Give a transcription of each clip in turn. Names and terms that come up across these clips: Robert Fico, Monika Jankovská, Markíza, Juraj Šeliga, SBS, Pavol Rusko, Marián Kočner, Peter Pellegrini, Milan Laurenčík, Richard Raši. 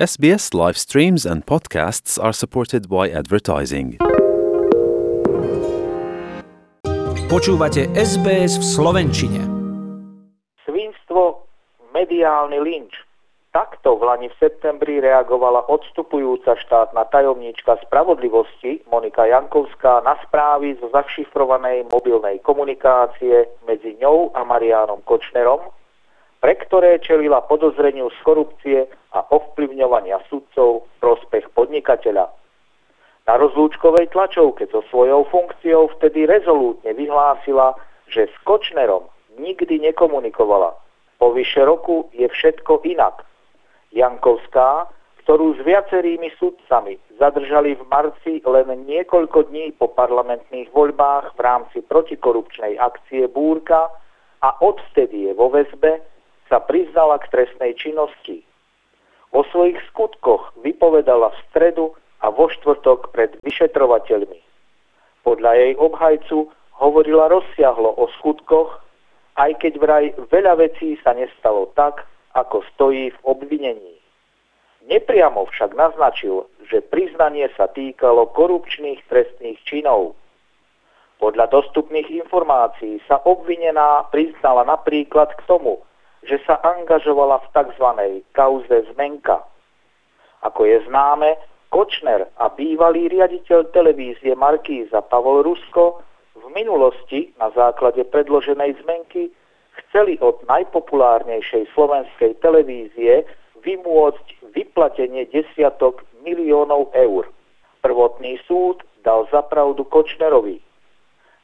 SBS live streams and podcasts are supported by advertising. Počúvate SBS v slovenčine. Svinstvo, mediálny lynč. Takto vlani v septembri reagovala odstupujúca štátna tajomníčka spravodlivosti Monika Jankovská na správy zo zašifrovanej mobilnej komunikácie medzi ňou a Mariánom Kočnerom, pre ktoré čelila podozreniu z korupcie a ovplyvňovania sudcov v prospech podnikateľa. Na rozlúčkovej tlačovke so svojou funkciou vtedy rezolútne vyhlásila, že s Kočnerom nikdy nekomunikovala. Po vyše roku je všetko inak. Jankovská, ktorú s viacerými sudcami zadržali v marci len niekoľko dní po parlamentných voľbách v rámci protikorupčnej akcie Búrka a odvtedy je vo väzbe, sa priznala k trestnej činnosti. O svojich skutkoch vypovedala v stredu a vo štvrtok pred vyšetrovateľmi. Podľa jej obhajcu hovorila rozsiahlo o skutkoch, aj keď vraj veľa vecí sa nestalo tak, ako stojí v obvinení. Nepriamo však naznačil, že priznanie sa týkalo korupčných trestných činov. Podľa dostupných informácií sa obvinená priznala napríklad k tomu, že sa angažovala v tzv. Kauze Zmenka. Ako je známe, Kočner a bývalý riaditeľ televízie Markíza Pavol Rusko v minulosti na základe predloženej zmenky chceli od najpopulárnejšej slovenskej televízie vymôcť vyplatenie desiatok miliónov eur. Prvotný súd dal zapravdu Kočnerovi.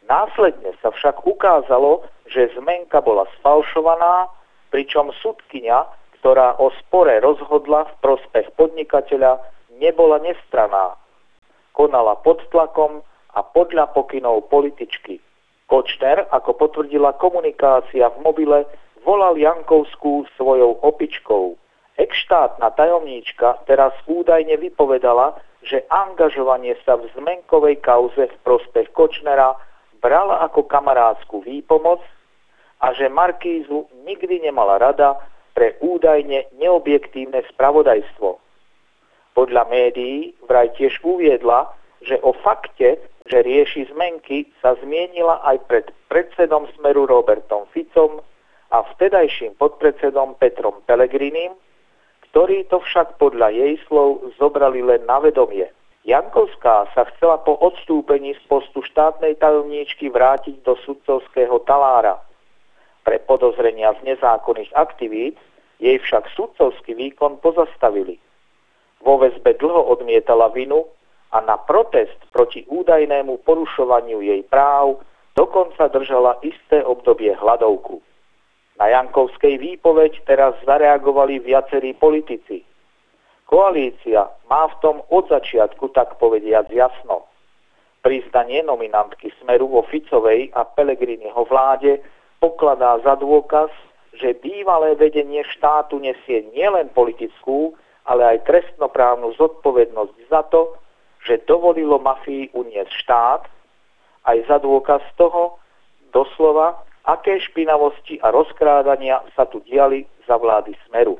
Následne sa však ukázalo, že zmenka bola sfalšovaná, pričom sudkyňa, ktorá o spore rozhodla v prospech podnikateľa, nebola nestranná. Konala pod tlakom a podľa pokynov političky. Kočner, ako potvrdila komunikácia v mobile, volal Jankovskú svojou opičkou. Ex-štátna tajomníčka teraz údajne vypovedala, že angažovanie sa v zmenkovej kauze v prospech Kočnera brala ako kamarátsku výpomoc a že Markízu nikdy nemala rada pre údajne neobjektívne spravodajstvo. Podľa médií vraj tiež uviedla, že o fakte, že rieši zmenky, sa zmienila aj pred predsedom Smeru Robertom Ficom a vtedajším podpredsedom Petrom Pellegrinim, ktorí to však podľa jej slov zobrali len na vedomie. Jankovská sa chcela po odstúpení z postu štátnej tajomníčky vrátiť do sudcovského talára. Pre podozrenia z nezákonných aktivít jej však sudcovský výkon pozastavili. Vo väzbe dlho odmietala vinu a na protest proti údajnému porušovaniu jej práv dokonca držala isté obdobie hladovku. Na Jankovskej výpoveď teraz zareagovali viacerí politici. Koalícia má v tom od začiatku tak povediac jasno. Priznanie nominantky Smeru vo Ficovej a Pellegriniho vláde pokladá za dôkaz, že bývalé vedenie štátu nesie nielen politickú, ale aj trestnoprávnu zodpovednosť za to, že dovolilo mafii uniesť štát, aj za dôkaz toho, doslova, aké špinavosti a rozkrádania sa tu diali za vlády Smeru.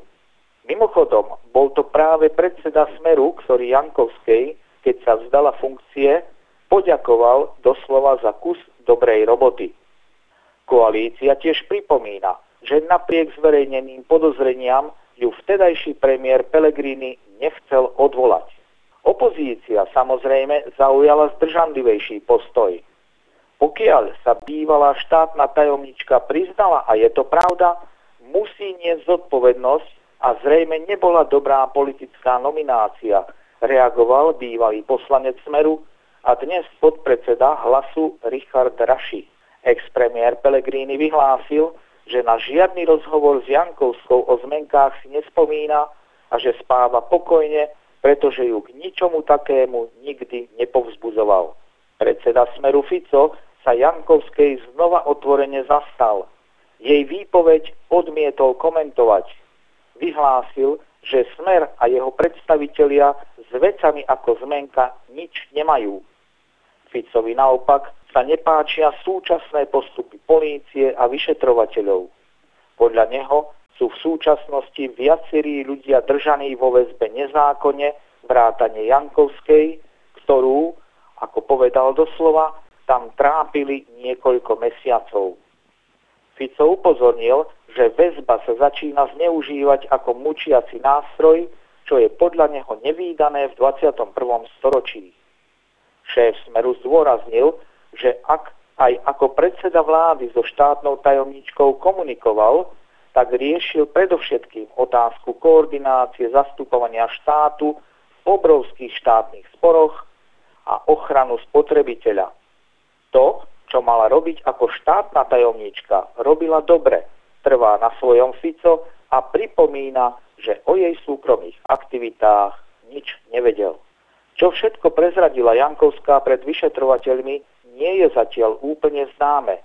Mimochodom, bol to práve predseda Smeru, ktorý Jankovskej, keď sa vzdala funkcie, poďakoval doslova za kus dobrej roboty. Koalícia tiež pripomína, že napriek zverejneným podozreniam ju vtedajší premiér Pellegrini nechcel odvolať. Opozícia samozrejme zaujala zdržanlivejší postoj. Pokiaľ sa bývalá štátna tajomnička priznala a je to pravda, musí niesť zodpovednosť a zrejme nebola dobrá politická nominácia, reagoval bývalý poslanec Smeru a dnes podpredseda Hlasu Richard Raši. Ex-premiér Pellegrini vyhlásil, že na žiadny rozhovor s Jankovskou o zmenkách si nespomína a že spáva pokojne, pretože ju k ničomu takému nikdy nepovzbudzoval. Predseda Smeru Fico sa Jankovskej znova otvorene zastal. Jej výpoveď odmietol komentovať. Vyhlásil, že Smer a jeho predstavitelia s vecami ako zmenka nič nemajú. Ficovi naopak sa nepáčia súčasné postupy polície a vyšetrovateľov. Podľa neho sú v súčasnosti viacerí ľudia držaní vo väzbe nezákonne, vrátane Jankovskej, ktorú, ako povedal doslova, tam trápili niekoľko mesiacov. Fico upozornil, že väzba sa začína zneužívať ako mučiaci nástroj, čo je podľa neho nevídané v 21. storočí. Šéf Smeru zdôraznil, že ak aj ako predseda vlády so štátnou tajomníčkou komunikoval, tak riešil predovšetkým otázku koordinácie zastupovania štátu v obrovských štátnych sporoch a ochranu spotrebiteľa. To, čo mala robiť ako štátna tajomníčka, robila dobre, trvá na svojom Fico a pripomína, že o jej súkromných aktivitách nič nevedel. Čo všetko prezradila Jankovská pred vyšetrovateľmi, nie je zatiaľ úplne známe.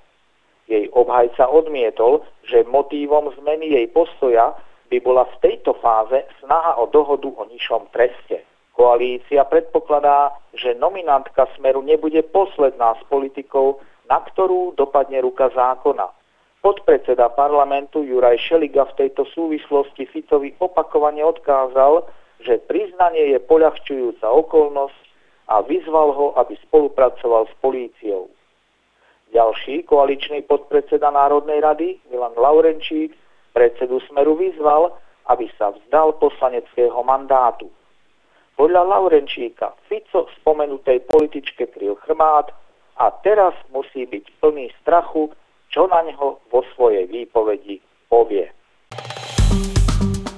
Jej obhajca odmietol, že motívom zmeny jej postoja by bola v tejto fáze snaha o dohodu o nižšom treste. Koalícia predpokladá, že nominantka Smeru nebude posledná s politikou, na ktorú dopadne ruka zákona. Podpredseda parlamentu Juraj Šeliga v tejto súvislosti Ficovi opakovane odkázal, že priznanie je poľahčujúca okolnosť a vyzval ho, aby spolupracoval s políciou. Ďalší koaličný podpredseda Národnej rady, Milan Laurenčík, predsedu Smeru vyzval, aby sa vzdal poslaneckého mandátu. Podľa Laurenčíka Fico spomenutej političke kryl chrbát a teraz musí byť plný strachu, čo na neho vo svojej výpovedi povie.